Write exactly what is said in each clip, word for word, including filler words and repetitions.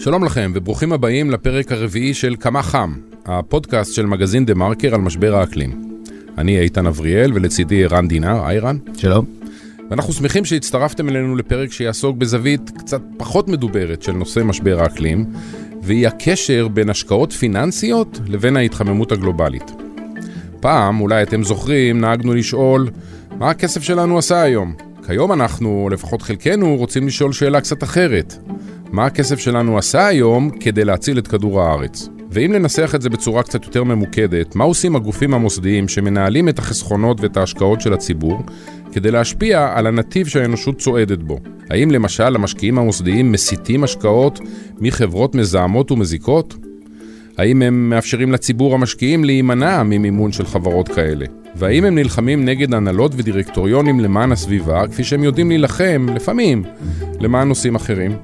שלום לכם וברוכים הבאים לפרק הרביעי של כמה חם, הפודקאסט של מגזין דה מרקר על משבר האקלים. אני איתן אבריאל ולצידי רן דינר, היי רן. שלום. ואנחנו שמחים שהצטרפתם אלינו לפרק שיעסוק בזווית קצת פחות מדוברת של נושא משבר האקלים, והיא הקשר בין השקעות פיננסיות לבין ההתחממות הגלובלית. פעם, אולי אתם זוכרים, נהגנו לשאול מה הכסף שלנו עשה היום. כיום אנחנו, לפחות חלקנו, רוצים לשאול שאלה קצת אחרת. מה הכסף שלנו עשה היום כדי להציל את כדור הארץ? ואם לנסח את זה בצורה קצת יותר ממוקדת, מה עושים הגופים המוסדיים שמנהלים את החסכונות ואת ההשקעות של הציבור כדי להשפיע על הנתיב שהאנושות צועדת בו? האם למשל המשקיעים המוסדיים מסיטים השקעות מחברות מזהמות ומזיקות? האם הם מאפשרים לציבור המשקיעים להימנע ממימון של חברות כאלה? והאם הם נלחמים נגד הנהלות ודירקטוריונים למען הסביבה, כפי שהם יודעים להילחם, לפעמים, למען נושאים אחרים?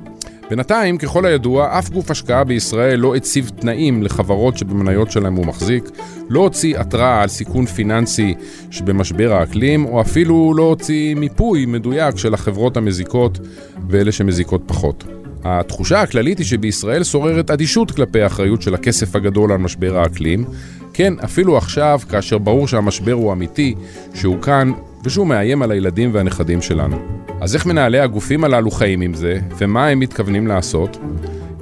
בינתיים, ככל הידוע, אף גוף השקעה בישראל לא הציב תנאים לחברות שבמניות שלהם הוא מחזיק, לא הוציא התראה על סיכון פיננסי שבמשבר האקלים, או אפילו לא הוציא מיפוי מדויק של החברות המזיקות ואלה שמזיקות פחות. התחושה הכללית היא שבישראל שוררת אדישות כלפי האחריות של הכסף הגדול על משבר האקלים, כן, אפילו עכשיו, כאשר ברור שהמשבר הוא אמיתי, שהוא כאן, ושהוא מאיים על הילדים והנכדים שלנו. אז איך מנהלי הגופים הללו חיים עם זה, ומה הם מתכוונים לעשות?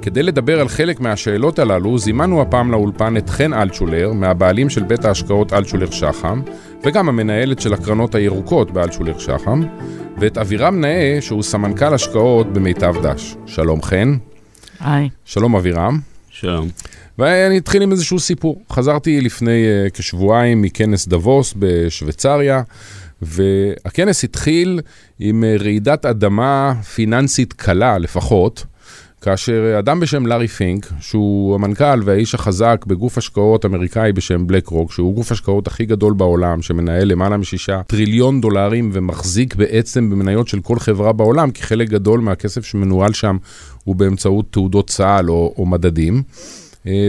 כדי לדבר על חלק מהשאלות הללו, זימנו הפעם לאולפן את חן אלטשולר, מהבעלים של בית ההשקעות אלטשולר שחם, וגם המנהלת של הקרנות הירוקות באלטשולר שחם, ואת אבירם נאה, שהוא סמנכ"ל השקעות במיטב דש. שלום חן. היי. שלום אבירם. שלום. ואני אתחיל עם איזשהו סיפור. חזרתי לפני uh, כשבועיים מכנס דבוס בשוויצריה, והכנס התחיל עם רעידת אדמה פיננסית קלה לפחות, כאשר אדם בשם לארי פינק, שהוא המנכ"ל והאיש החזק בגוף השקעות אמריקאי בשם BlackRock, שהוא גוף השקעות הכי גדול בעולם, שמנהל למעלה משישה טריליון דולרים, ומחזיק בעצם במניות של כל חברה בעולם, כי חלק גדול מהכסף שמנוהל שם הוא באמצעות תעודות צה"ל או, או מדדים.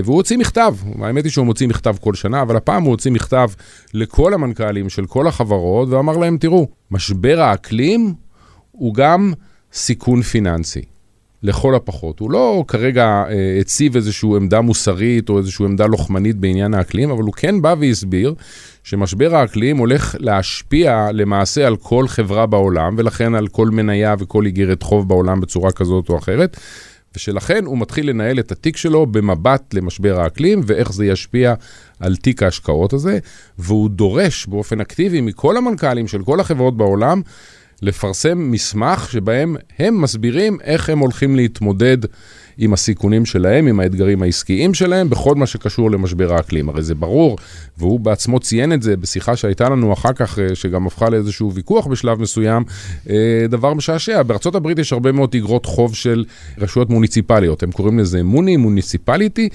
והוא הוציא מכתב, האמת היא שהוא מוציא מכתב כל שנה, אבל הפעם הוא הוציא מכתב לכל המנכ"לים של כל החברות, ואמר להם, תראו, משבר האקלים הוא גם סיכון פיננסי, לכל הפחות. הוא לא כרגע אה, הציב איזושהי עמדה מוסרית, או איזושהי עמדה לוחמנית בעניין האקלים, אבל הוא כן בא והסביר שמשבר האקלים הולך להשפיע למעשה על כל חברה בעולם, ולכן על כל מניה וכל איגרת חוב בעולם בצורה כזאת או אחרת, ושלכן הוא מתחיל לנהל את התיק שלו במבט למשבר האקלים, ואיך זה ישפיע על תיק ההשקעות הזה, והוא דורש באופן אקטיבי מכל המנכ"לים של כל החברות בעולם, לפרסם מסמך שבהם הם מסבירים איך הם הולכים להתמודד עם הסיכונים שלהם, עם האתגרים העסקיים שלהם, בכל מה שקשור למשבר האקלים. הרי זה ברור, והוא בעצמו ציין את זה בשיחה שהייתה לנו אחר כך, שגם הפכה לאיזשהו ויכוח בשלב מסוים, דבר משעשע. בארצות הברית יש הרבה מאוד אגרות חוב של רשויות מוניציפליות, הם קוראים לזה מוני, מוניציפליטי,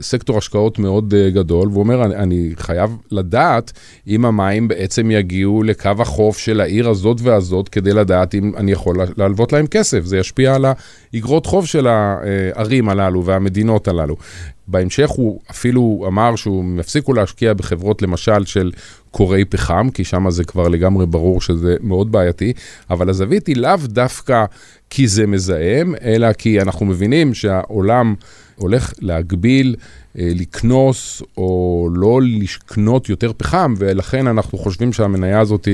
סקטור השקעות מאוד גדול, והוא אומר, אני חייב לדעת אם המים בעצם יגיעו לקו החוף של העיר הזאת והזאת, כדי לדעת אם אני יכול להלוות להם כסף. זה ישפיע על האגרות חוב של ה... הערים הללו והמדינות הללו. בהמשך הוא אפילו אמר שהוא מפסיקו להשקיע בחברות למשל של קוראי פחם, כי שם זה כבר לגמרי ברור שזה מאוד בעייתי, אבל הזווית היא לאו דווקא כי זה מזהם, אלא כי אנחנו מבינים שהעולם הולך להגביל, לקנוס או לא לקנות יותר פחם, ולכן אנחנו חושבים שהמניה הזאת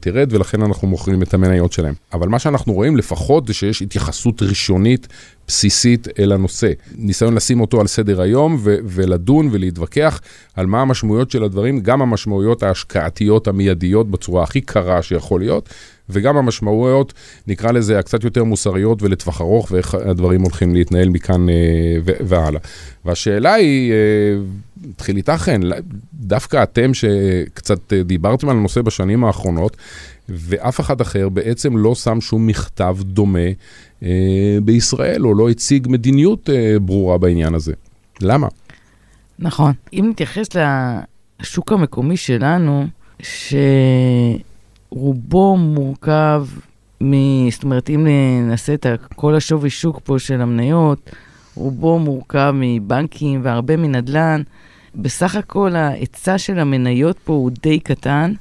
תרד, ולכן אנחנו מוכרים את המניות שלהם. אבל מה שאנחנו רואים לפחות זה שיש התייחסות ראשונית בסיסית אל הנושא. ניסיון לשים אותו על סדר היום ו- ולדון ולהתווכח על מה המשמעויות של הדברים, גם המשמעויות ההשקעתיות המיידיות בצורה הכי קרה שיכול להיות, וגם המשמעויות, נקרא לזה, הקצת יותר מוסריות ולטווח ארוך, ואיך הדברים הולכים להתנהל מכאן ו- והלאה. והשאלה היא, תחיל איתכן, דווקא אתם שקצת דיברתם על הנושא בשנים האחרונות, ואף אחד אחר בעצם לא שם שום מכתב דומה אה, בישראל, או לא הציג מדיניות אה, ברורה בעניין הזה. למה? נכון. אם נתייחס לשוק המקומי שלנו, שרובו מורכב, מ... זאת אומרת, אם ננסה את כל השווי שוק פה של המניות, רובו מורכב מבנקים והרבה מנדלן, בסך הכל ההיצע של המניות פה הוא די קטן,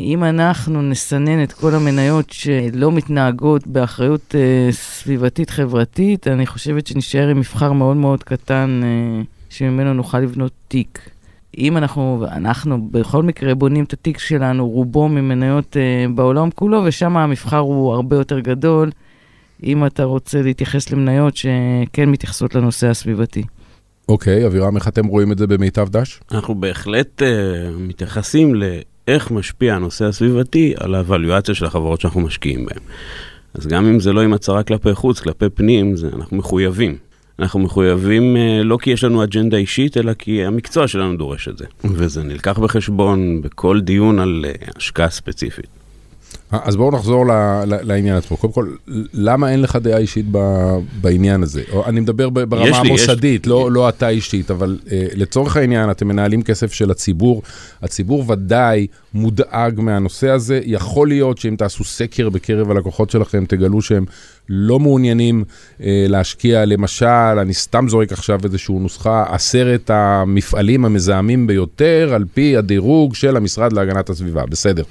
אם אנחנו נסנן את כל המניות שלא מתנהגות באחריות סביבתית חברתית, אני חושבת שנשאר עם מבחר מאוד מאוד קטן שממנו נוכל לבנות תיק. אם אנחנו, אנחנו בכל מקרה בונים את התיק שלנו, רובו ממניות בעולם כולו, ושם המבחר הוא הרבה יותר גדול, אם אתה רוצה להתייחס למניות שכן מתייחסות לנושא הסביבתי. אוקיי, אבירם, איך אתם רואים את זה במיטב דש? אנחנו בהחלט מתייחסים ל... איך משפיע הנושא הסביבתי על האבלואציה של החברות שאנחנו משקיעים בהן. אז גם אם זה לא עם הצהרה כלפי חוץ, כלפי פנים, זה, אנחנו מחויבים. אנחנו מחויבים לא כי יש לנו אג'נדה אישית, אלא כי המקצוע שלנו דורש את זה. וזה נלקח בחשבון בכל דיון על השקעה ספציפית. אז בואו נחזור לעניין עצמו. קודם כל, למה אין לך דעה אישית בעניין הזה? אני מדבר ברמה המוסדית, לא אתה אישית, אבל לצורך העניין, אתם מנהלים כסף של הציבור, הציבור ודאי מודאג מהנושא הזה, יכול להיות שאם תעשו סקר בקרב הלקוחות שלכם, תגלו שהם לא מעוניינים להשקיע, למשל, אני סתם זורק עכשיו איזשהו נוסחה, עשרת המפעלים המזהמים ביותר, על פי הדירוג של המשרד להגנת הסביבה, בסדר.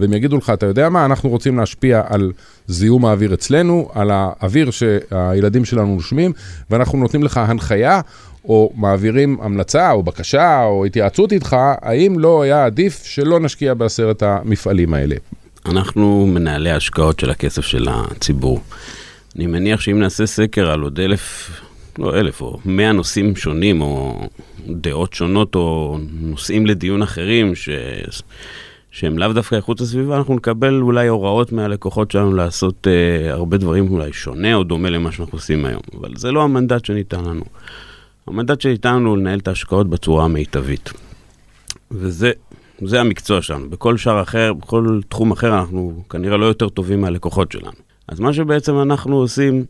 והם יגידו לך, אתה יודע מה, אנחנו רוצים להשפיע על זיהום האוויר אצלנו, על האוויר שהילדים שלנו נושמים, ואנחנו נותנים לך הנחיה, או מעבירים המלצה, או בקשה, או התייעצות איתך, האם לא היה עדיף שלא נשקיע בעשרת המפעלים האלה? אנחנו מנהלי ההשקעות של הכסף של הציבור. אני מניח שאם נעשה סקר על עוד אלף, לא אלף, או מאה נושאים שונים, או דעות שונות, או נושאים לדיון אחרים, ש... שהם לאו דווקא איכות הסביבה, אנחנו נקבל אולי הוראות מהלקוחות שלנו לעשות אה, הרבה דברים אולי שונה או דומה למה שאנחנו עושים היום. אבל זה לא המנדט שניתן לנו. המנדט שניתן לנו הוא לנהל את ההשקעות בצורה המיטבית. וזה זה המקצוע שלנו. בכל שער אחר, בכל תחום אחר, אנחנו כנראה לא יותר טובים מהלקוחות שלנו. אז מה שבעצם אנחנו עושים,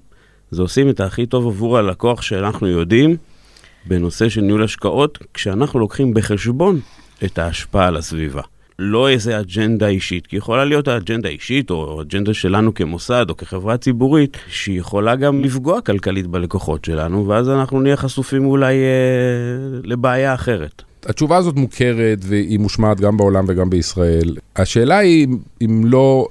זה עושים את הכי טוב עבור הלקוח שאנחנו יודעים, בנושא של ניהול השקעות, כשאנחנו לוקחים בחשבון את ההשפעה על הסביבה. לא איזה אג'נדה אישית, כי יכולה להיות האג'נדה אישית, או אג'נדה שלנו כמוסד, או כחברה ציבורית, שיכולה גם לפגוע כלכלית בלקוחות שלנו, ואז אנחנו נהיה חשופים אולי אה, לבעיה אחרת. התשובה הזאת מוכרת, והיא מושמעת גם בעולם וגם בישראל. השאלה היא, אם לא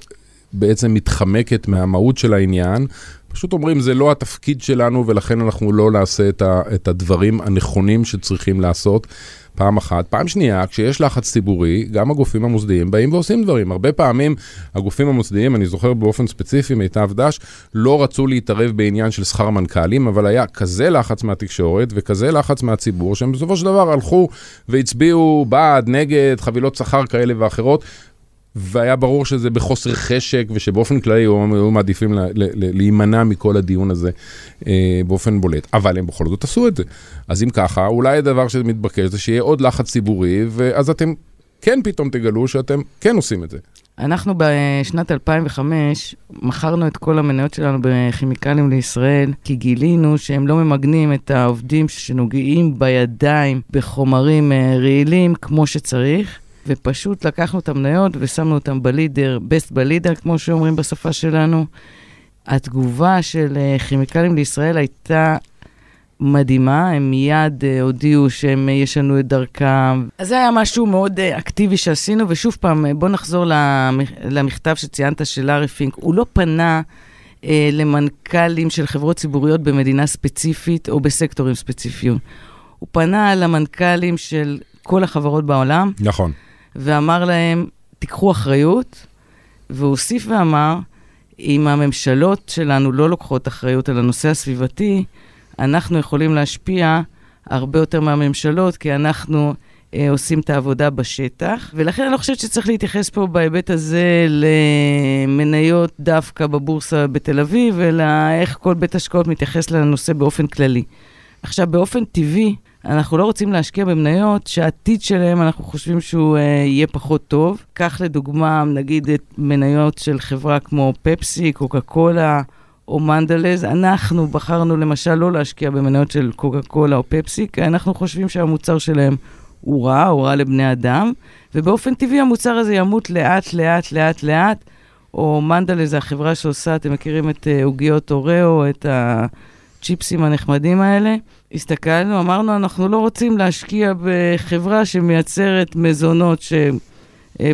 בעצם מתחמקת מהמהות של העניין, פשוט אומרים, זה לא התפקיד שלנו, ולכן אנחנו לא נעשה את, ה, את הדברים הנכונים שצריכים לעשות, פעם אחת. פעם שנייה, כשיש לחץ ציבורי, גם הגופים המוסדיים באים ועושים דברים. הרבה פעמים הגופים המוסדיים, אני זוכר באופן ספציפי, מיטב דש, לא רצו להתערב בעניין של שכר מנכ"לים, אבל היה כזה לחץ מהתקשורת וכזה לחץ מהציבור, שהם בסופו של דבר הלכו והצביעו בעד, נגד, חבילות שכר כאלה ואחרות, והיה ברור שזה בחוסר חשק, ושבאופן כללי הם מעדיפים להימנע מכל הדיון הזה באופן בולט. אבל הם בכל זאת עשו את זה. אז אם ככה, אולי הדבר שמתבקש זה שיהיה עוד לחץ ציבורי, ואז אתם כן פתאום תגלו שאתם כן עושים את זה. אנחנו בשנת אלפיים וחמש מכרנו את כל המניות שלנו בכימיקלים לישראל, כי גילינו שהם לא ממגנים את העובדים שנוגעים בידיים בחומרים רעילים כמו שצריך. ופשוט לקחנו את המניות ושמנו אותם בלידר, best בלידר, כמו שאומרים בשפה שלנו. התגובה של כימיקלים לישראל הייתה מדהימה, הם מיד הודיעו שהם ישנו את דרכם. אז זה היה משהו מאוד אקטיבי שעשינו, ושוב פעם, בוא נחזור למכתב שציינת של לארי פינק. הוא לא פנה למנכ"לים של חברות ציבוריות במדינה ספציפית או בסקטורים ספציפיים. הוא פנה למנכ"לים של כל החברות בעולם. נכון. ואמר להם, תיקחו אחריות, והוסיף ואמר, אם הממשלות שלנו לא לוקחות אחריות על הנושא הסביבתי, אנחנו יכולים להשפיע הרבה יותר מהממשלות, כי אנחנו אה, עושים את העבודה בשטח, ולכן אני לא חושבת שצריך להתייחס פה בהיבט הזה למניות דווקא בבורסה בתל אביב, אלא איך כל בית השקעות מתייחס לנושא באופן כללי. עכשיו, באופן טבעי, אנחנו לא רוצים להשקיע במניות שהעתיד שלהם אנחנו חושבים שהוא אה, יהיה פחות טוב. כך לדוגמה, נגיד את מניות של חברה כמו פפסי, קוקה-קולה או מנדלז. אנחנו בחרנו למשל לא להשקיע במניות של קוקה-קולה או פפסי, כי אנחנו חושבים שהמוצר שלהם הוא רע, הוא רע לבני אדם, ובאופן טבעי המוצר הזה ימות לאט, לאט, לאט, לאט. או מנדלז, החברה שעושה, אתם מכירים את עוגיות אוריאו, את ה... צ'יפסים הנחמדים האלה, הסתכלנו, אמרנו, אנחנו לא רוצים להשקיע בחברה שמייצרת מזונות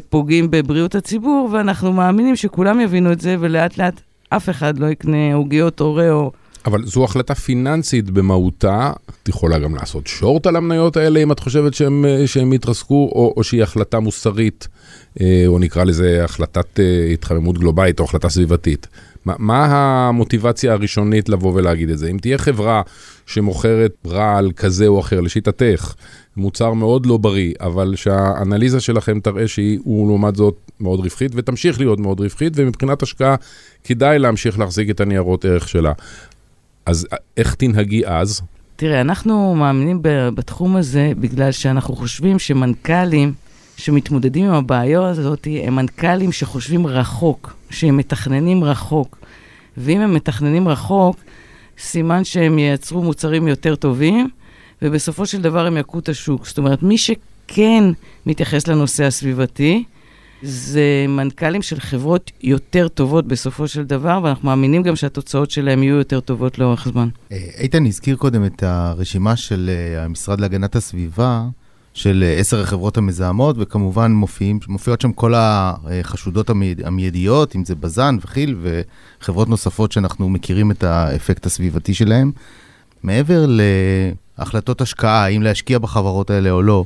פוגעים בבריאות הציבור, ואנחנו מאמינים שכולם יבינו את זה, ולאט לאט אף אחד לא יקנה עוגיות אוריו. אבל זו החלטה פיננסית במהותה, את יכולה גם לעשות שורט על המניות האלה, אם את חושבת שהם, שהם יתרסקו, או, או שהיא החלטה מוסרית, או נקרא לזה החלטת התחממות גלובלית, או החלטה סביבתית. מה, מה המוטיבציה הראשונית לבוא ולהגיד את זה? אם תהיה חברה שמוכרת רעל כזה או אחר, לשיטתך, מוצר מאוד לא בריא, אבל שהאנליזה שלכם תראה שהיא, הוא לעומת זאת מאוד רווחית, ותמשיך להיות מאוד רווחית, ומבחינת השקעה כדאי להמשיך להחזיק את הניירות ערך שלה. אז איך תנהגי אז? תראה, אנחנו מאמינים בתחום הזה, בגלל שאנחנו חושבים שמנכ"לים שמתמודדים עם הבעיה הזאת, הם מנכ"לים שחושבים רחוק, שהם מתכננים רחוק. ואם הם מתכננים רחוק, סימן שהם ייצרו מוצרים יותר טובים, ובסופו של דבר הם יקו את השוק. זאת אומרת, מי שכן מתייחס לנושא הסביבתי, זה מנכ"לים של חברות יותר טובות בסופו של דבר, ואנחנו מאמינים גם שהתוצאות שלהם יהיו יותר טובות לאורך זמן. איתן הזכיר קודם את הרשימה של המשרד להגנת הסביבה, של עשר החברות המזהמות, וכמובן מופיעים, מופיעות שם כל החשודות המיידיות, אם זה בזן וחיל, וחברות נוספות שאנחנו מכירים את האפקט הסביבתי שלהם. מעבר להחלטות השקעה, האם להשקיע בחברות האלה או לא,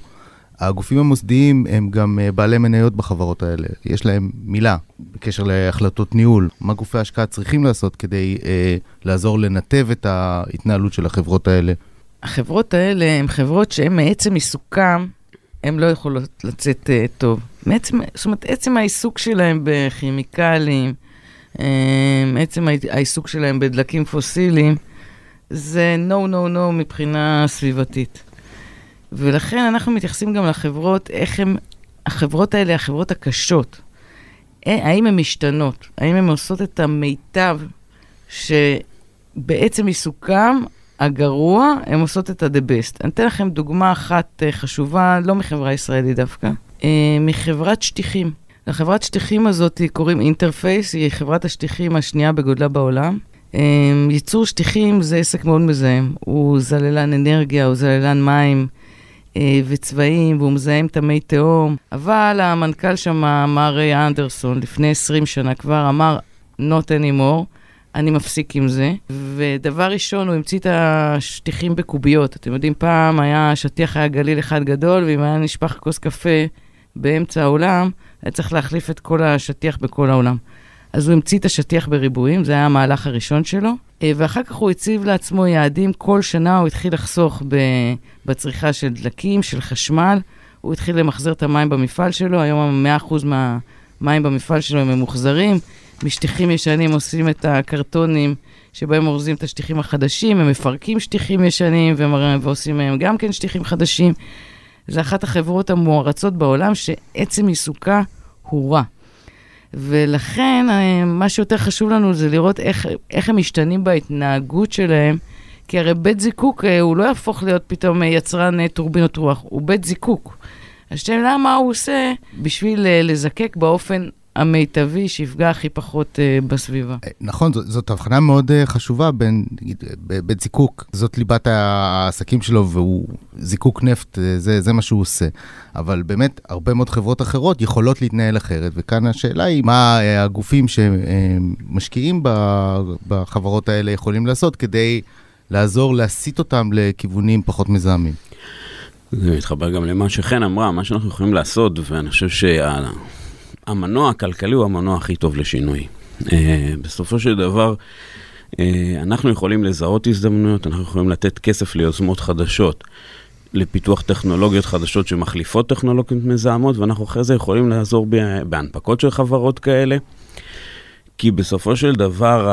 הגופים המוסדיים הם גם בעלי מניות בחברות האלה. יש להם מילה בקשר להחלטות ניהול. מה גופי ההשקעה צריכים לעשות כדי אה, לעזור לנתב את ההתנהלות של החברות האלה? החברות האלה הן חברות שהן מעצם עיסוקם, הן לא יכולות לצאת אה, טוב. מעצם, זאת אומרת, עצם העיסוק שלהם בכימיקלים, אה, עצם העיסוק שלהם בדלקים פוסיליים, זה no, no, no מבחינה סביבתית. ולכן אנחנו מתייחסים גם לחברות, איך הם, החברות האלה, החברות הקשות, האם הן משתנות, האם הן עושות את המיטב שבעצם עיסוקם הגרוע, הן עושות את ה-the best. אני אתן לכם דוגמה אחת חשובה, לא מחברה ישראלית דווקא, מחברת שטיחים. לחברת שטיחים הזאת קוראים Interface, היא חברת השטיחים השנייה בגודלה בעולם. ייצור שטיחים זה עסק מאוד מזהם, הוא זללן אנרגיה, הוא זללן מים, וצבעים, והוא מזהם תמי תאום. אבל המנכ"ל שם, אמר ריי אנדרסון, לפני עשרים שנה כבר, אמר, not anymore, אני מפסיק עם זה. ודבר ראשון, הוא המציא את השטיחים בקוביות. אתם יודעים, פעם היה שטיח היה גליל אחד גדול, ואם היה נשפך כוס קפה באמצע העולם, היה צריך להחליף את כל השטיח בכל העולם. אז הוא המציא את השטיח בריבועים, זה היה המהלך הראשון שלו. ואחר כך הוא הציב לעצמו יעדים, כל שנה הוא התחיל לחסוך בצריכה של דלקים, של חשמל, הוא התחיל למחזר את המים במפעל שלו, היום מאה אחוז מהמים במפעל שלו הם ממוחזרים, משטיחים ישנים עושים את הקרטונים שבהם אורזים את השטיחים החדשים, הם מפרקים שטיחים ישנים ועושים מהם גם כן שטיחים חדשים. זה אחת החברות המוערצות בעולם שעצם עיסוקה הוא רע. ולכן מה שיותר חשוב לנו זה לראות איך, איך הם משתנים בהתנהגות שלהם, כי הרי בית זיקוק הוא לא יהפוך להיות פתאום יצרן טורבינות רוח, הוא בית זיקוק. השאלה מה הוא עושה בשביל לזקק באופן המיטבי שיפגע הכי פחות בסביבה. נכון, זאת הבחנה מאוד חשובה בין בית זיקוק, זאת ליבת העסקים שלו והוא זיקוק נפט, זה, זה מה שהוא עושה. אבל באמת הרבה מאוד חברות אחרות יכולות להתנהל אחרת, וכאן השאלה היא מה הגופים שמשקיעים בחברות האלה יכולים לעשות כדי לעזור להסיט אותם לכיוונים פחות מזהמים. זה מתחבר גם למה שחן אמרה, מה שאנחנו יכולים לעשות, ואני חושב שה... המנוע הכלכלי הוא המנוע הכי טוב לשינוי. בסופו של דבר, אנחנו יכולים לזהות הזדמנויות, אנחנו יכולים לתת כסף ליוזמות חדשות, לפיתוח טכנולוגיות חדשות שמחליפות טכנולוגיות מזהמות, ואנחנו אחרי זה יכולים לעזור בהנפקות של חברות כאלה, כי בסופו של דבר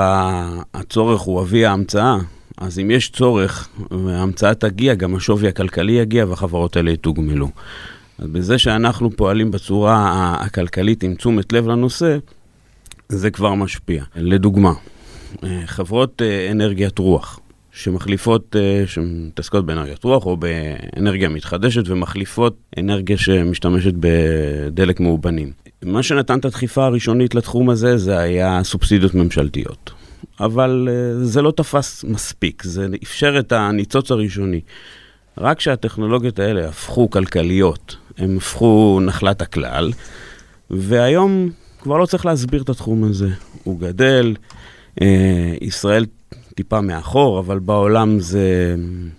הצורך הוא אבי ההמצאה, אז אם יש צורך, ההמצאה תגיע, גם השווי הכלכלי יגיע, והחברות האלה יתוגמלו. אז בזה שאנחנו פועלים בצורה הכלכלית עם תשומת לב לנושא, זה כבר משפיע. לדוגמה, חברות אנרגיית רוח, שמחליפות, שמתעסקות באנרגיית רוח או באנרגיה מתחדשת, ומחליפות אנרגיה שמשתמשת בדלק מאובנים. מה שנתן את הדחיפה הראשונית לתחום הזה, זה היה סובסידיות ממשלתיות. אבל זה לא תפס מספיק, זה אפשר את הניצוץ הראשוני. רק שהטכנולוגיות האלה הפכו כלכליות, הם הפכו נחלת הכלל, והיום כבר לא צריך להסביר את התחום הזה. הוא גדל, אה, ישראל טיפה מאחור, אבל בעולם זה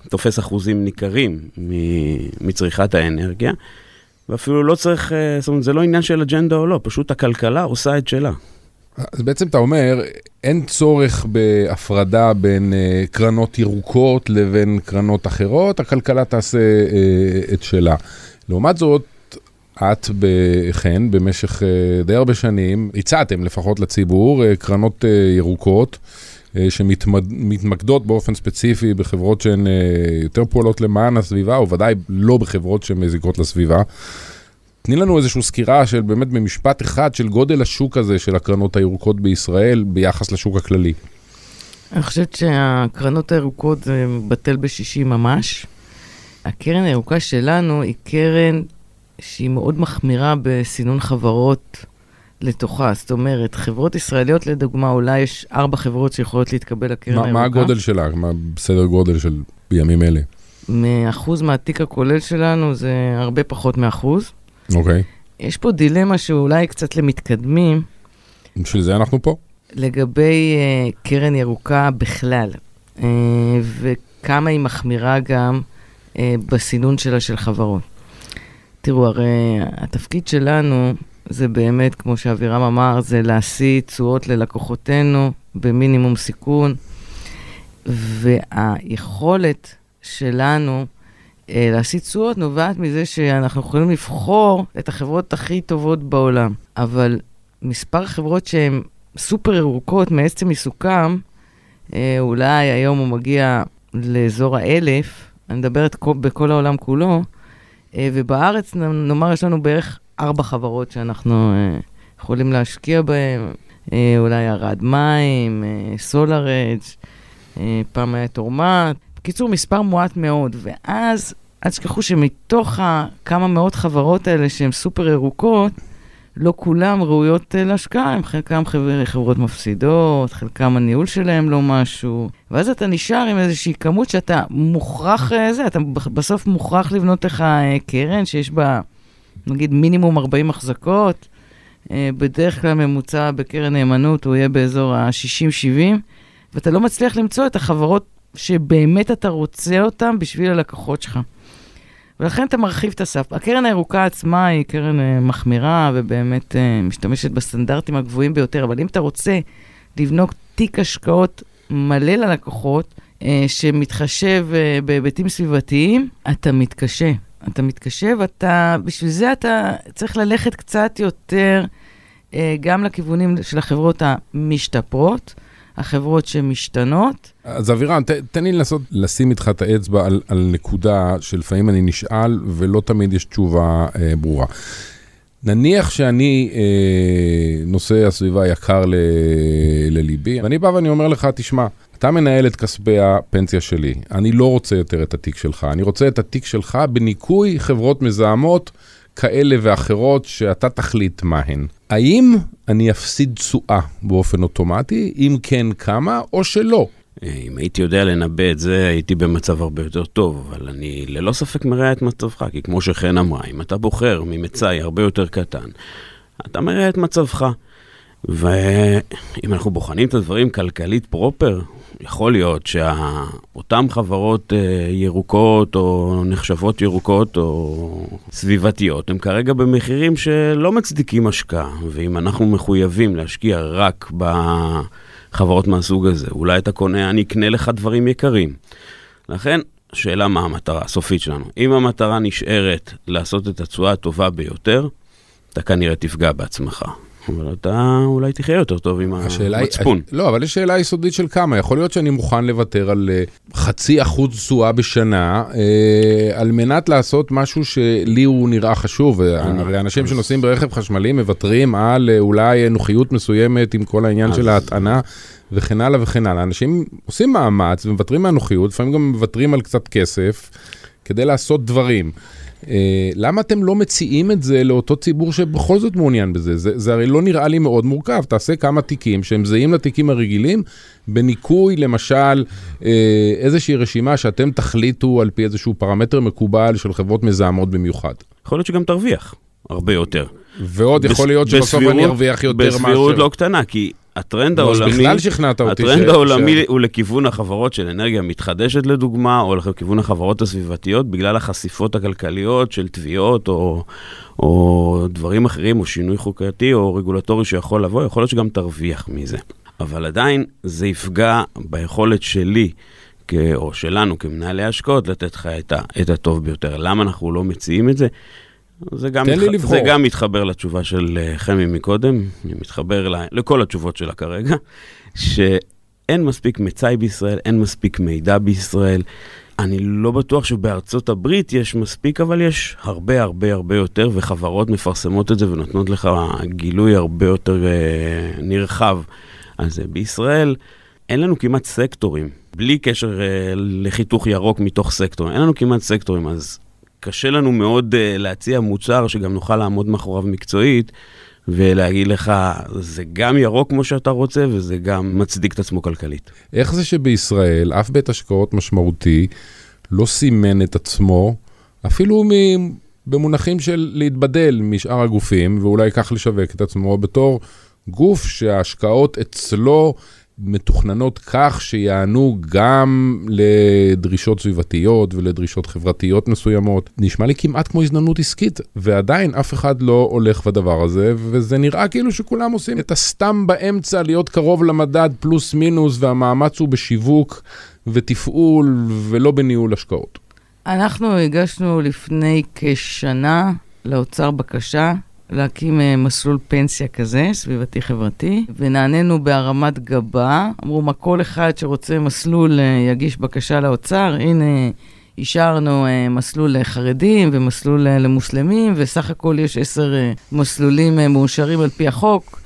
תופס אחוזים ניכרים מצריכת האנרגיה, ואפילו לא צריך, זאת אומרת, זה לא עניין של אג'נדה או לא, פשוט הכלכלה עושה את שלה. אז בעצם אתה אומר, אין צורך בהפרדה בין קרנות ירוקות לבין קרנות אחרות, הכלכלה תעשה את שלה. לעומת זאת, את בחן, במשך די הרבה שנים, הצעתם לפחות לציבור קרנות ירוקות, שמתמקדות באופן ספציפי בחברות שהן יותר פועלות למען הסביבה, או ודאי לא בחברות שמזיקות לסביבה. תני לנו איזושהי סקירה של באמת במשפט אחד של גודל השוק הזה של הקרנות הירוקות בישראל ביחס לשוק הכללי. אני חושבת שהקרנות הירוקות זה בטל בשישי ממש. הקרן הירוקה שלנו היא קרן שהיא מאוד מחמירה בסינון חברות לתוכה. זאת אומרת, חברות ישראליות לדוגמה, אולי יש ארבע חברות שיכולות להתקבל לקרן הירוקה. מה הגודל שלה? מה בסדר גודל של בימים אלה? מאחוז מהתיק הכולל שלנו זה הרבה פחות מאחוז. אוקיי. יש פה דילמה שאולי קצת למתקדמים. בשביל זה אנחנו פה. לגבי uh, קרן ירוקה בכלל, uh, וכמה היא מחמירה גם uh, בסינון שלה של חברות. תראו, הרי התפקיד שלנו זה באמת, כמו שאבירם אמר, זה להשיא תשואות ללקוחותינו במינימום סיכון, והיכולת שלנו להשיא תשואות נובעת מזה שאנחנו יכולים לבחור את החברות הכי טובות בעולם. אבל מספר חברות שהן סופר ירוקות מעצם עיסוקם, אולי היום הוא מגיע לאזור האלף, אני מדברת בכל העולם כולו, ובארץ נאמר יש לנו בערך ארבע חברות שאנחנו אה, יכולים להשקיע בהן, אה, אולי הרד מים, אה, סולארג', אה, פעם היה תורמת. בקיצור, מספר מועט מאוד, ואז אל תשכחו שמתוך כמה מאות חברות האלה שהן סופר ירוקות, לא כולן ראויות אה, להשקעה, הם חלקם חבר, חברות מפסידות, חלקם הניהול שלהם לא משהו, ואז אתה נשאר עם איזושהי כמות שאתה מוכרח, אה, זה, אתה בסוף מוכרח לבנות לך אה, קרן שיש בה... נגיד מינימום ארבעים החזקות, בדרך כלל ממוצע בקרן נאמנות הוא יהיה באזור ה-שישים שבעים, ואתה לא מצליח למצוא את החברות שבאמת אתה רוצה אותן בשביל הלקוחות שלך. ולכן אתה מרחיב את הסף. הקרן הירוקה עצמה היא קרן מחמירה, ובאמת משתמשת בסטנדרטים הגבוהים ביותר, אבל אם אתה רוצה לבנות תיק השקעות מלא ללקוחות, שמתחשב בהיבטים סביבתיים, אתה מתקשה. אתה מתקשב, אתה, בשביל זה אתה צריך ללכת קצת יותר גם לכיוונים של החברות המשתפרות, החברות שמשתנות. אז אבירם, ת, תן לי לנסות לשים איתך את האצבע על, על נקודה שלפעמים אני נשאל ולא תמיד יש תשובה אה, ברורה. נניח שאני אה, נושא הסביבה יקר ל, לליבי, ואני בא ואני אומר לך, תשמע, אתה מנהל את כספי הפנסיה שלי, אני לא רוצה יותר את התיק שלך, אני רוצה את התיק שלך בניקוי חברות מזהמות כאלה ואחרות שאתה תחליט מהן. האם אני אפסיד תשואה באופן אוטומטי, אם כן כמה או שלא? אם הייתי יודע לנבא את זה, הייתי במצב הרבה יותר טוב, אבל אני ללא ספק מראה את מצבך, כי כמו שכן אמרה, אם אתה בוחר ממצאי הרבה יותר קטן, אתה מראה את מצבך. ואם אנחנו בוחנים את הדברים כלכלית פרופר, יכול להיות שאותן חברות ירוקות או נחשבות ירוקות או סביבתיות, הם כרגע במחירים שלא מצדיקים השקעה, ואם אנחנו מחויבים להשקיע רק בחברות מהסוג הזה, אולי אתה קונה, אני אקנה לך דברים יקרים. לכן, שאלה מה המטרה הסופית שלנו. אם המטרה נשארת לעשות את התשואה הטובה ביותר, אתה כנראה תפגע בעצמך. אבל אתה אולי תחיה יותר טוב עם המצפון. לא, אבל יש שאלה יסודית של כמה. יכול להיות שאני מוכן לוותר על חצי אחוז תשואה בשנה, על מנת לעשות משהו שלי הוא נראה חשוב. הרי אנשים שנוסעים ברכב חשמלי מבטרים על אולי נוחיות מסוימת עם כל העניין של ההטענה, וכן הלאה וכן הלאה. אנשים עושים מאמץ ומבטרים מהנוחיות, לפעמים גם מבטרים על קצת כסף, כדי לעשות דברים. למה אתם לא מציעים את זה לאותו ציבור שבכל זאת מעוניין בזה? זה, זה הרי לא נראה לי מאוד מורכב. תעשה כמה תיקים שהם זהים לתיקים הרגילים, בניקוי, למשל, איזושהי רשימה שאתם תחליטו על פי איזשהו פרמטר מקובל של חברות מזהמות במיוחד. יכול להיות שגם תרוויח הרבה יותר. ועוד יכול להיות שבסוף אני ארוויח יותר משהו. בסבירות לא קטנה, כי הטרנד העולמי הוא לכיוון החברות של אנרגיה מתחדשת לדוגמה, או לכיוון החברות הסביבתיות, בגלל החשיפות הכלכליות של תביעות, או דברים אחרים, או שינוי חוקתי, או רגולטורי שיכול לבוא, יכול להיות שגם תרוויח מזה. אבל עדיין זה יפגע ביכולת שלי, או שלנו כמנהלי השקעות, לתת לך את הטוב ביותר. למה אנחנו לא מציעים את זה? זה גם, מתח... זה גם מתחבר לתשובה של חמי מקודם, מתחבר לה... לכל התשובות שלה כרגע, שאין מספיק מצאי בישראל, אין מספיק מידע בישראל, אני לא בטוח שבארצות הברית יש מספיק, אבל יש הרבה הרבה הרבה יותר, וחברות מפרסמות את זה ונותנות לך גילוי הרבה יותר אה, נרחב על זה. בישראל אין לנו כמעט סקטורים, בלי קשר אה, לחיתוך ירוק מתוך סקטורים, אין לנו כמעט סקטורים, אז... קשה לנו מאוד uh, להציע מוצר שגם נוכל לעמוד מאחוריו מקצועית, ולהגיד לך, זה גם ירוק כמו שאתה רוצה, וזה גם מצדיק את עצמו כלכלית. איך זה שבישראל, אף בית השקעות משמעותי, לא סימן את עצמו, אפילו מ- במונחים של להתבדל משאר הגופים, ואולי כך לשווק את עצמו, בתור גוף שההשקעות אצלו, מתוכננות כך שיענו גם לדרישות סביבתיות ולדרישות חברתיות מסוימות. נשמע לי כמעט כמו הזדמנות עסקית, ועדיין אף אחד לא הולך בדבר הזה, וזה נראה כאילו שכולם עושים את הסתם באמצע להיות קרוב למדד פלוס מינוס, והמאמץ הוא בשיווק ותפעול ולא בניהול השקעות. אנחנו הגשנו לפני כשנה לאוצר בקשה, להקים מסלול פנסיה כזה, סביבתי חברתי, ונעננו בהרמת גבה, אמרו מה כל אחד שרוצה מסלול יגיש בקשה לאוצר, הנה אישרנו מסלול לחרדים ומסלול למוסלמים, וסך הכל יש עשר מסלולים מאושרים על פי החוק,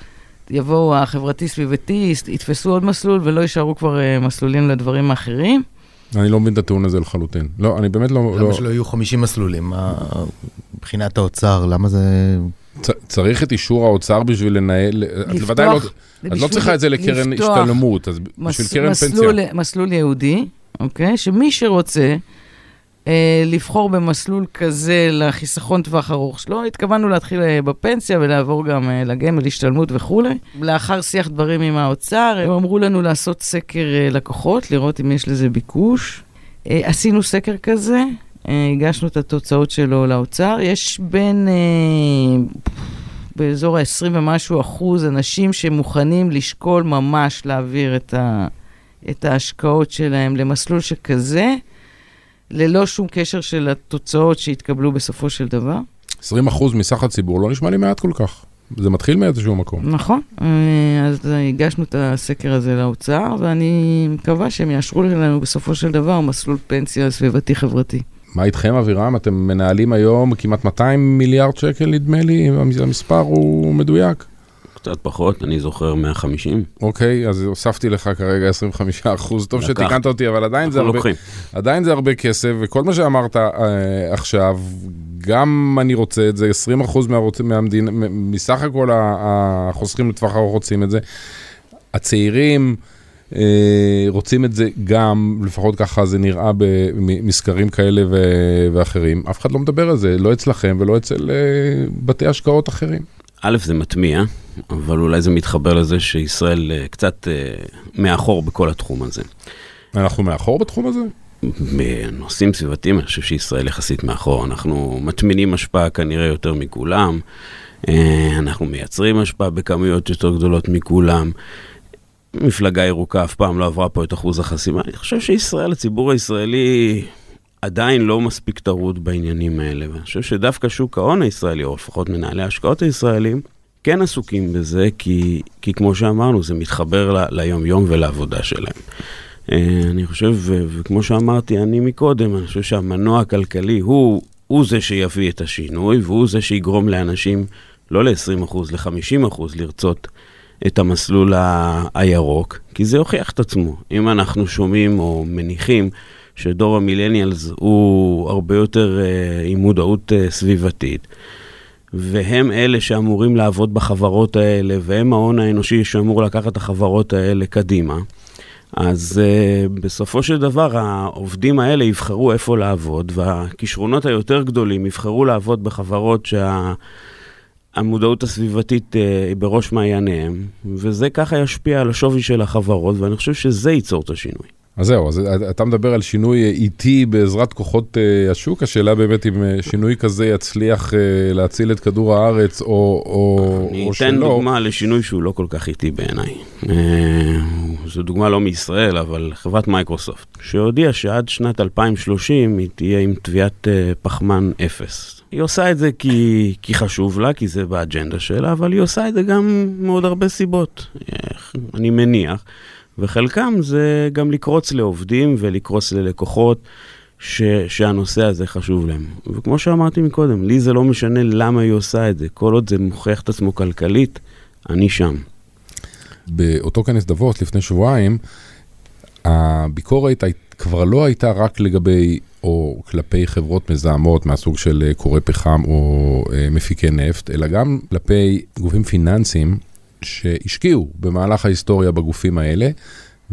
יבואו החברתי סביבתי, יתפסו עוד מסלול ולא יישארו כבר מסלולים לדברים האחרים. אני לא מבין את הטיעון הזה לחלוטין. לא, אני באמת לא... למה שלא יהיו חמישים מסלולים? מבחינת האוצר, למה זה... צריך את אישור האוצר בשביל לנהל... את לא צריכה את זה לקרן השתלמות, אז בשביל קרן פנסיה. מסלול יהודי, אוקיי? שמי שרוצה לבחור במסלול כזה לחיסכון טווח ארוך שלו, התכוונו להתחיל בפנסיה ולעבור גם לגמל, השתלמות וכו'. לאחר שיח דברים עם האוצר, הם אמרו לנו לעשות סקר לקוחות, לראות אם יש לזה ביקוש. עשינו סקר כזה, הגשנו את התוצאות שלו לאוצר. יש בין, באזור ה-עשרים ומשהו אחוז, אנשים שמוכנים לשקול ממש להעביר את ה- את ההשקעות שלהם למסלול שכזה, ללא שום קשר של התוצאות שהתקבלו בסופו של דבר. עשרים אחוז מסך הציבור לא נשמע לי מעט כל כך. זה מתחיל מאיזשהו מקום. נכון. אז הגשנו את הסקר הזה לאוצר, ואני מקווה שהם יאשרו לנו בסופו של דבר מסלול פנסיה סביבתי חברתי. מה איתכם, אבירם? אתם מנהלים היום כמעט מאתיים מיליארד שקל, נדמה לי, המספר הוא מדויק. קצת פחות, אני זוכר מאה וחמישים. אוקיי, אז הוספתי לך כרגע עשרים וחמישה אחוז, טוב שתיקנת אותי, אבל עדיין זה הרבה כסף, וכל מה שאמרת עכשיו, גם אני רוצה את זה, עשרים אחוז מהמדינה, מסך הכל החוסכים לטווח ארוך רוצים את זה, הצעירים רוצים את זה גם, לפחות ככה זה נראה במסקרים כאלה ואחרים, אף אחד לא מדבר על זה, לא אצלכם ולא אצל בתי השקעות אחרים. א', זה מטמיע, אבל אולי זה מתחבר לזה שישראל קצת מאחור בכל התחום הזה. אנחנו מאחור בתחום הזה? בנושאים סביבתיים, אני חושב שישראל יחסית מאחור. אנחנו מטמינים השפעה כנראה יותר מכולם, אנחנו מייצרים השפעה בכמויות יותר גדולות מכולם, מפלגה ירוקה אף פעם לא עברה פה את אחוז החסימה. אני חושב שישראל, הציבור הישראלי... עדיין לא מספיק טרוד בעניינים האלה, ואני חושב שדווקא שוק ההון הישראלי, או לפחות מנהלי ההשקעות הישראלים, כן עסוקים בזה, כי, כי כמו שאמרנו, זה מתחבר ל- ליום-יום ולעבודה שלהם. אני חושב, ו- וכמו שאמרתי אני מקודם, אני חושב שהמנוע הכלכלי הוא, הוא זה שיביא את השינוי, והוא זה שיגרום לאנשים, לא ל-עשרים אחוז, ל-חמישים אחוז, לרצות את המסלול ה- הירוק, כי זה הוכיח את עצמו. אם אנחנו שומעים או מניחים, שדור המילניאלס הוא הרבה יותר אה, עם מודעות אה, סביבתית, והם אלה שאמורים לעבוד בחברות האלה, והם ההון האנושי שאמור לקחת החברות האלה קדימה, אז אה, בסופו של דבר העובדים האלה יבחרו איפה לעבוד, והכישרונות היותר גדולים יבחרו לעבוד בחברות שה... המודעות הסביבתית היא בראש מעייניהם, וזה ככה ישפיע על השווי של החברות, ואני חושב שזה ייצור את השינוי. אז זהו, אז אתה מדבר על שינוי איטי בעזרת כוחות השוק, השאלה באמת אם שינוי כזה יצליח להציל את כדור הארץ או שלא. אני אתן דוגמה לשינוי שהוא לא כל כך איטי בעיניי. זו דוגמה לא מישראל, אבל חברת מייקרוסופט, שהודיעה שעד שנת אלפיים ושלושים היא תהיה עם תביעת פחמן אפס. היא עושה את זה כי, כי חשוב לה, כי זה באג'נדה שלה, אבל היא עושה את זה גם מאוד הרבה סיבות, אני מניח. וחלקם זה גם לקרוץ לעובדים ולקרוץ ללקוחות ש, שהנושא הזה חשוב להם. וכמו שאמרתי מקודם, לי זה לא משנה למה היא עושה את זה. כל עוד זה מוכיח את עצמו כלכלית, אני שם. באותו כנס דבוס לפני שבועיים, הביקורת כבר לא הייתה רק לגבי או כלפי חברות מזהמות מהסוג של קורי פחם או מפיקי נפט, אלא גם כלפי גופים פיננסיים שהשקיעו במהלך ההיסטוריה בגופים האלה,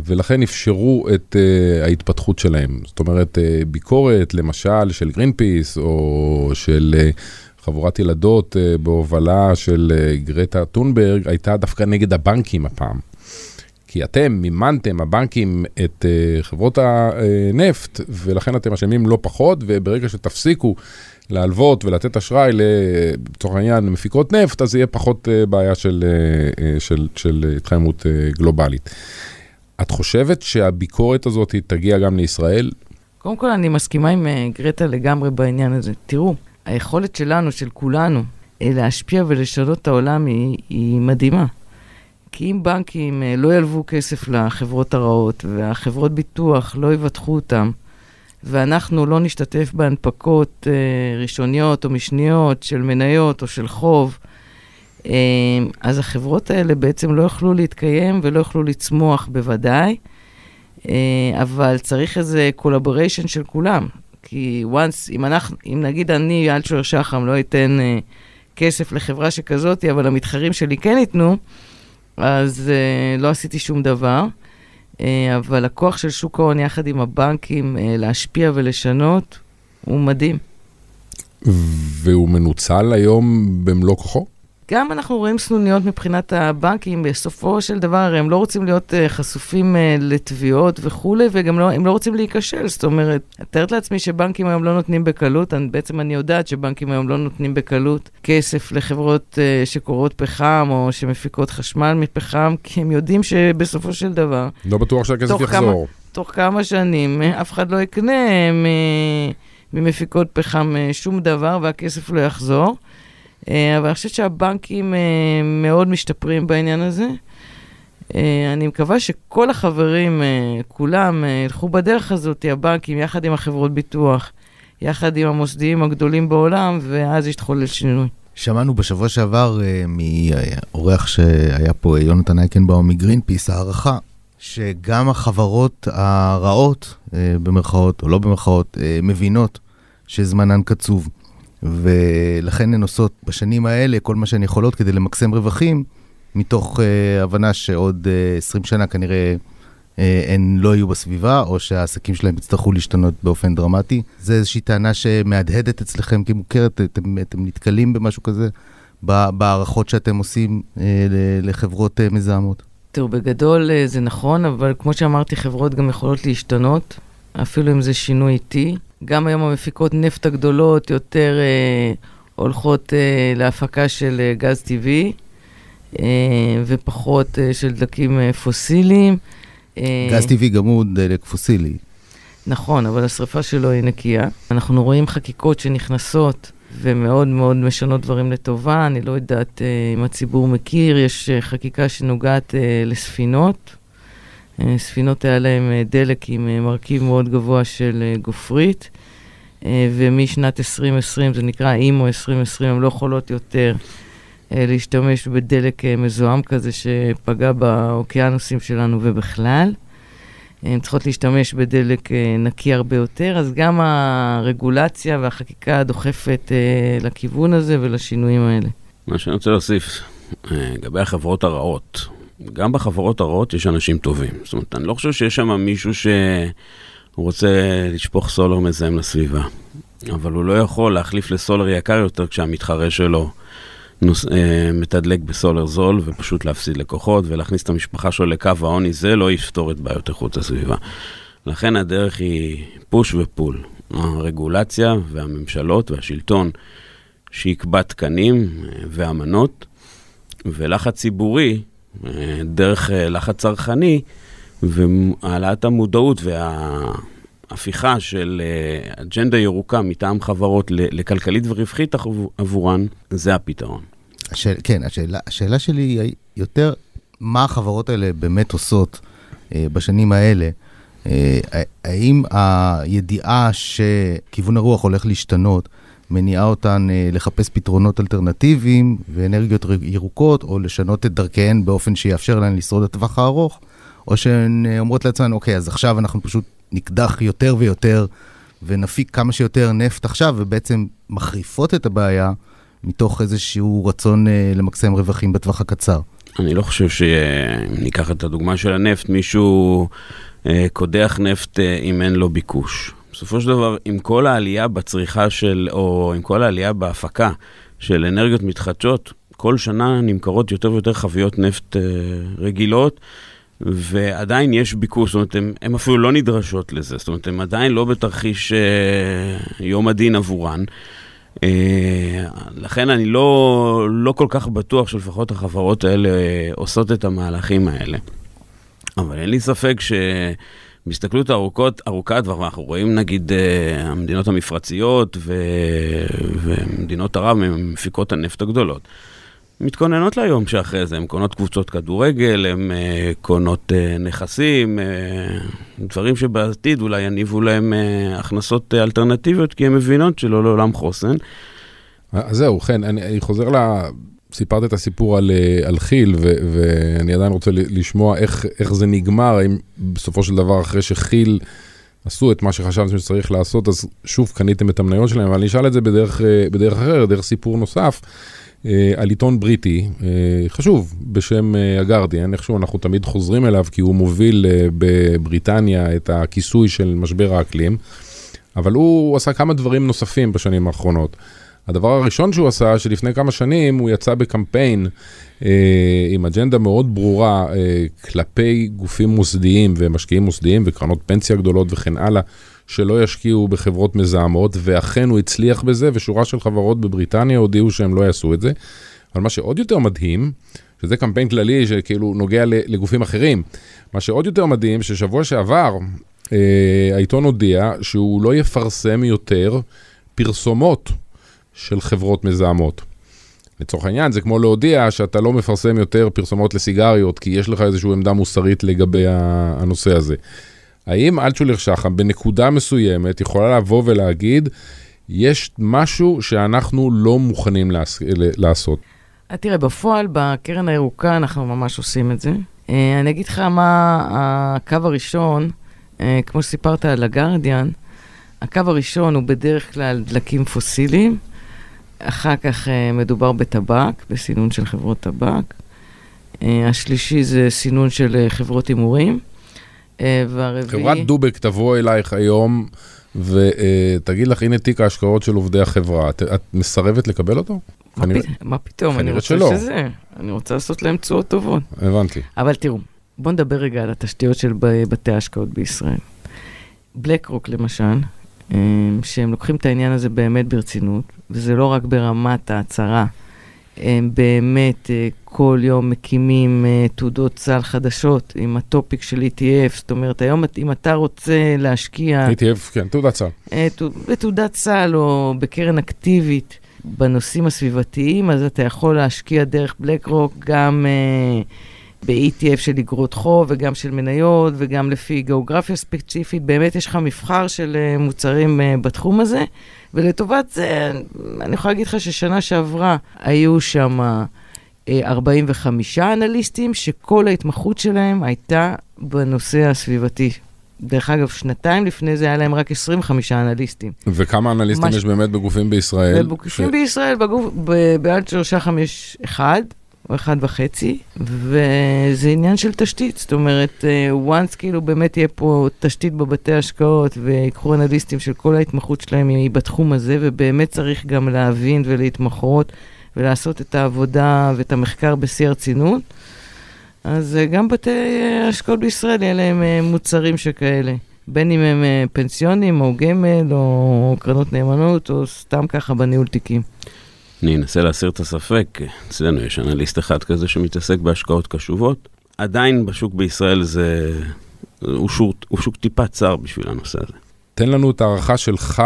ולכן אפשרו את uh, ההתפתחות שלהם. זאת אומרת, uh, ביקורת, למשל, של גרינפיס, או של uh, חבורת ילדות uh, בהובלה של uh, גרטה טונברג, הייתה דווקא נגד הבנקים הפעם. כי אתם מימנתם, הבנקים, את uh, חברות הנפט, ולכן אתם משלמים לא פחות, וברגע שתפסיקו להלוות ולתת אשראי לצורך העניין מפיקות נפט, אז יהיה פחות בעיה של, של, של התחממות גלובלית. את חושבת שהביקורת הזאת תגיע גם לישראל? קודם כל, אני מסכימה עם גרטה לגמרי בעניין הזה. תראו, היכולת שלנו, של כולנו, להשפיע ולשנות את העולם היא, היא מדהימה. כי אם בנקים לא ילוו כסף לחברות הרעות, והחברות ביטוח לא יבטחו אותם, ואנחנו לא נשתתף בהנפקות אה, ראשוניות או משניות של מניות או של חוב, אה, אז החברות האלה בעצם לא יוכלו להתקיים ולא יוכלו לצמוח בוודאי, אה, אבל צריך איזה collaboration של כולם, כי once, אם, אנחנו, אם נגיד אני, אלטשולר שחם, לא ייתן אה, כסף לחברה שכזאת, אבל המתחרים שלי כן ייתנו, אז אה, לא עשיתי שום דבר, אבל הכוח של שוק ההון יחד עם הבנקים להשפיע ולשנות הוא מדהים. והוא מנוצל היום במלוא כוחו? גם אנחנו רואים סנוניות מבחינת הבנקים, בסופו של דבר הם לא רוצים להיות חשופים לתביעות וכו', וגם לא, הם לא רוצים להיקשל, זאת אומרת, תארת לעצמי שבנקים היום לא נותנים בקלות, אני, בעצם אני יודעת שבנקים היום לא נותנים בקלות כסף לחברות שקורות פחם, או שמפיקות חשמל מפחם, כי הם יודעים שבסופו של דבר... לא בטוח שהכסף יחזור. כמה, תוך כמה שנים אף אחד לא יקנה מ, ממפיקות פחם שום דבר, והכסף לא יחזור. אבל אני חושבת שהבנקים מאוד משתפרים בעניין הזה. אני מקווה שכל החברים, כולם, הלכו בדרך הזאת, הבנקים, יחד עם החברות ביטוח, יחד עם המוסדיים הגדולים בעולם, ואז יתחולל שינוי. שמענו בשבוע שעבר מאורח שהיה פה, יונתן אייקנבאו מגרינפיס, הערכה, שגם החברות הרעות, במרכאות או לא במרכאות, מבינות שזמנן קצוב. ולכן הן עושות בשנים האלה כל מה שהן יכולות כדי למקסם רווחים, מתוך אה, הבנה שעוד אה, עשרים שנה כנראה אה, הן לא יהיו בסביבה, או שהעסקים שלהם יצטרכו להשתנות באופן דרמטי. זו איזושהי טענה שמהדהדת אצלכם כמוכרת, אתם, אתם נתקלים במשהו כזה, בהערכות שאתם עושים אה, לחברות אה, מזהמות. תראו, בגדול אה, זה נכון, אבל כמו שאמרתי, חברות גם יכולות להשתנות, אפילו אם זה שינוי איטי. גם היום המפיקות נפט הגדולות יותר אה, הולכות אה, להפקה של אה, גז טבעי, אה, ופחות אה, של דלקים אה, פוסיליים. אה, גז טבעי גם הוא דלק פוסילי. נכון, אבל השריפה שלו היא נקייה. אנחנו רואים חקיקות שנכנסות ומאוד מאוד משנות דברים לטובה. אני לא יודעת אה, אם הציבור מכיר, יש אה, חקיקה שנוגעת אה, לספינות. ספינות היה להם דלק עם מרכיב מאוד גבוה של גופרית, ומשנת עשרים עשרים, זה נקרא אימו עשרים עשרים, הם לא יכולות יותר להשתמש בדלק מזוהם כזה שפגע באוקיינוסים שלנו ובכלל. הם צריכות להשתמש בדלק נקי הרבה יותר, אז גם הרגולציה והחקיקה דוחפת לכיוון הזה ולשינויים האלה. מה שאני רוצה להוסיף, לגבי החברות הרעות, גם בחברות הרעות יש אנשים טובים. זאת אומרת, אני לא חושב שיש שם מישהו שרוצה לשפוך סולר מזהם לסביבה. אבל הוא לא יכול להחליף לסולר יקר יותר כשהמתחרה שלו נוס, אה, מתדלק בסולר זול ופשוט להפסיד לקוחות, ולהכניס את המשפחה שלו לקו העוני, זה לא יפתור את בעיות איכות הסביבה. לכן הדרך היא פוש ופול. הרגולציה והממשלות והשלטון שיקבע תקנים ואמנות, ולחץ ציבורי, דרך לחץ צרכני, והעלאת המודעות וההפיכה של אג'נדה ירוקה מטעם חברות לכלכלית ורווחית עבורן, זה הפתרון. השאל, כן, השאלה, השאלה שלי היא יותר, מה החברות האלה באמת עושות בשנים האלה? האם הידיעה שכיוון הרוח הולך להשתנות, מניעה אותן לחפש פתרונות אלטרנטיביים ואנרגיות ירוקות, או לשנות את דרכיהן באופן שיאפשר להן לשרוד את הטווח הארוך, או שהן אומרות לעצמן, אוקיי, אז עכשיו אנחנו פשוט נקדח יותר ויותר, ונפיק כמה שיותר נפט עכשיו, ובעצם מחריפות את הבעיה מתוך איזשהו רצון למקסם רווחים בטווח הקצר. אני לא חושב שניקח את הדוגמה של הנפט, מישהו קודח נפט אם אין לו ביקוש. בסופו של דבר, עם כל העלייה בצריכה של, או עם כל העלייה בהפקה של אנרגיות מתחדשות, כל שנה נמכרות יותר ויותר חביות נפט רגילות, ועדיין יש ביקוש, זאת אומרת, הם, הם אפילו לא נדרשות לזה, זאת אומרת, הם עדיין לא בתרחיש יום הדין עבורן, לכן אני לא, לא כל כך בטוח שלפחות החברות האלה עושות את המהלכים האלה. אבל אין לי ספק ש... בהסתכלות ארוכות, ארוכת, ואנחנו רואים נגיד המדינות המפרציות ו... ומדינות ערב מפיקות הנפט הגדולות. מתכוננות ליום שאחרי זה, הן קונות קבוצות כדורגל, הן קונות נכסים, דברים שבעתיד אולי יניבו להם הכנסות אלטרנטיביות, כי הן מבינות שלא לעולם חוסן. אז זהו, כן, אני חוזר לה... סיפרת את הסיפור על, על חיל, ו, ואני עדיין רוצה לשמוע איך, איך זה נגמר, האם בסופו של דבר אחרי שחיל עשו את מה שחשבתם שצריך לעשות, אז שוב קניתם את המניות שלהם, אבל אני אשאל את זה בדרך, בדרך אחרת, דרך סיפור נוסף, על עיתון בריטי, חשוב, בשם הגרדיאן, איכשהו אנחנו תמיד חוזרים אליו, כי הוא מוביל בבריטניה את הכיסוי של משבר האקלים, אבל הוא עשה כמה דברים נוספים בשנים האחרונות. הדבר הראשון שהוא עשה, שלפני כמה שנים הוא יצא בקמפיין אה, עם אג'נדה מאוד ברורה אה, כלפי גופים מוסדיים ומשקיעים מוסדיים וקרנות פנסיה גדולות וכן הלאה, שלא ישקיעו בחברות מזהמות, ואכן הוא הצליח בזה, ושורה של חברות בבריטניה הודיעו שהם לא יעשו את זה. אבל מה שעוד יותר מדהים, שזה קמפיין כללי שכאילו נוגע לגופים אחרים, מה שעוד יותר מדהים ששבוע שעבר אה, העיתון הודיע שהוא לא יפרסם יותר פרסומות, של חברות מזהמות. לצורך העניין, זה כמו להודיע שאתה לא מפרסם יותר פרסומות לסיגריות, כי יש לך איזושהי עמדה מוסרית לגבי הנושא הזה. האם אלטשולר שחם בנקודה מסוימת יכולה לבוא ולהגיד, יש משהו שאנחנו לא מוכנים לעשות? תראה, בפועל, בקרן הירוקה אנחנו ממש עושים את זה. אני אגיד לך מה הקו הראשון, כמו שסיפרת על הגרדיאן, הקו הראשון הוא בדרך כלל דלקים פוסיליים, אחר כך מדובר בטבק, בסינון של חברות טבק. השלישי זה סינון של חברות הימורים. חברת דובק תבוא אלייך היום ותגיד לך, הנה תיק ההשקעות של עובדי החברה. את מסרבת לקבל אותו? מה פתאום? אני רוצה שזה. אני רוצה לעשות להם תשואות טובות. הבנתי. אבל תראו, בואו נדבר רגע על התשתיות של בתי ההשקעות בישראל. בלקרוק למשל, שהם לוקחים את העניין הזה באמת ברצינות, וזה לא רק ברמת ההצהרה, הם באמת כל יום מקימים תעודות סל חדשות עם הטופיק של E T F, זאת אומרת, היום אם אתה רוצה להשקיע... E T F, כן, תעודת סל. בתעודת סל או בקרן אקטיבית בנושאים הסביבתיים, אז אתה יכול להשקיע דרך בלקרוק גם... ב-E T F של אגרות חוב וגם של מניות וגם לפי גיאוגרפיה ספציפית, באמת יש לך מבחר של מוצרים בתחום הזה, ולטובת זה, אני יכולה להגיד לך ששנה שעברה היו שם ארבעים וחמישה אנליסטים, שכל ההתמחות שלהם הייתה בנושא הסביבתי. דרך אגב, שנתיים לפני זה היה להם רק עשרים וחמישה אנליסטים. וכמה אנליסטים יש באמת בגופים בישראל? בגופים בישראל, באלטשולר שחם יש אחד, או אחד וחצי, וזה עניין של תשתית, זאת אומרת, once כאילו באמת יהיה פה תשתית בבתי ההשקעות, ויקחו אנליסטים של כל ההתמחות שלהם בתחום הזה, ובאמת צריך גם להבין ולהתמחות, ולעשות את העבודה ואת המחקר בשיא הרצינות. אז גם בתי השקעות בישראל יהיה להם מוצרים שכאלה. בין אם הם פנסיונים או גמל או קרנות נאמנות או סתם ככה בניהול תיקים. אני אנסה להסיר את הספק. אצלנו יש אנליסט אחד כזה שמתעסק בהשקעות קשובות. עדיין בשוק בישראל זה... הוא שוק, הוא שוק טיפה צר בשביל הנושא הזה. תן לנו את הערכה שלך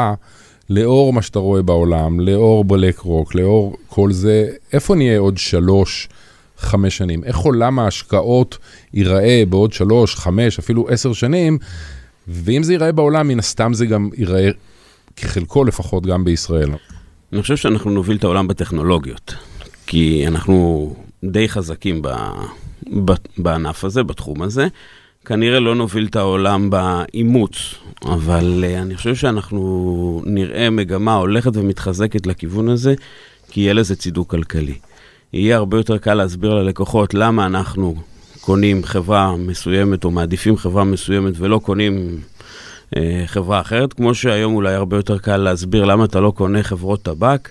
לאור מה שאתה רואה בעולם, לאור בלק-רוק, לאור כל זה. איפה נהיה עוד שלוש, חמש שנים? איך עולם ההשקעות ייראה בעוד שלוש, חמש, אפילו עשר שנים? ואם זה ייראה בעולם, מן הסתם זה גם ייראה, כחלקו לפחות, גם בישראל. אני חושב שאנחנו נוביל את העולם בטכנולוגיות, כי אנחנו די חזקים ב, ב, בענף הזה, בתחום הזה. כנראה לא נוביל את העולם באימוץ, אבל uh, אני חושב שאנחנו נראה מגמה הולכת ומתחזקת לכיוון הזה, כי יהיה לזה צידוק כלכלי. יהיה הרבה יותר קל להסביר ללקוחות למה אנחנו קונים חברה מסוימת, או מעדיפים חברה מסוימת ולא קונים uh, חברה אחרת, כמו שהיום אולי הרבה יותר קל להסביר למה אתה לא קונה חברות טבק.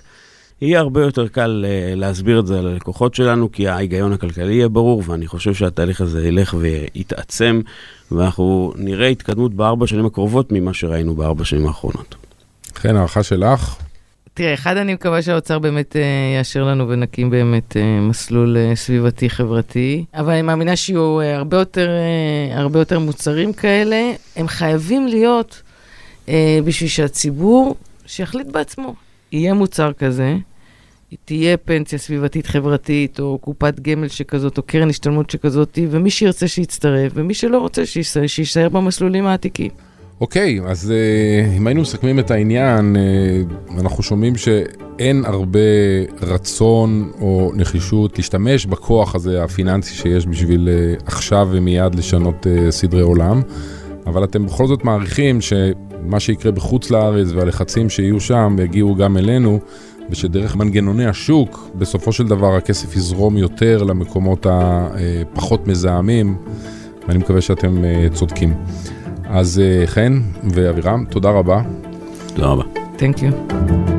יהיה הרבה יותר קל uh, להסביר את זה ללקוחות שלנו, כי ההיגיון הכלכלי יהיה ברור, ואני חושב שהתהליך הזה ילך ויתעצם, ואנחנו נראה התקדמות בארבע שנים הקרובות ממה שראינו בארבע שנים האחרונות. כן, הערכה שלך. תראה, אחד, אני מקווה שהאוצר באמת uh, יאשר לנו ונקים באמת uh, מסלול uh, סביבתי חברתי, אבל אני מאמינה שיהיו uh, הרבה, יותר, uh, הרבה יותר מוצרים כאלה, הם חייבים להיות uh, בשביל שהציבור שיחליט בעצמו. יהיה מוצר כזה, תהיה פנסיה סביבתית חברתית, או קופת גמל שכזאת, או קרן השתלמות שכזאת, ומי שירצה שיצטרף, ומי שלא רוצה שישאר במסלולים העתיקים. אוקיי, אז אם היינו מסכמים את העניין, אנחנו שומעים שאין הרבה רצון או נחישות להשתמש בכוח הזה הפיננסי שיש בשביל עכשיו ומיד לשנות סדרי עולם, אבל אתם בכל זאת מעריכים ש... מה שיקרה בחוץ לארץ והלחצים שיהיו שם יגיעו גם אלינו, ושדרך מנגנוני השוק בסופו של דבר הכסף יזרום יותר למקומות הפחות מזהמים, ואני מקווה שאתם צודקים. אז חן ואבירם, תודה רבה. תודה רבה. Thank you.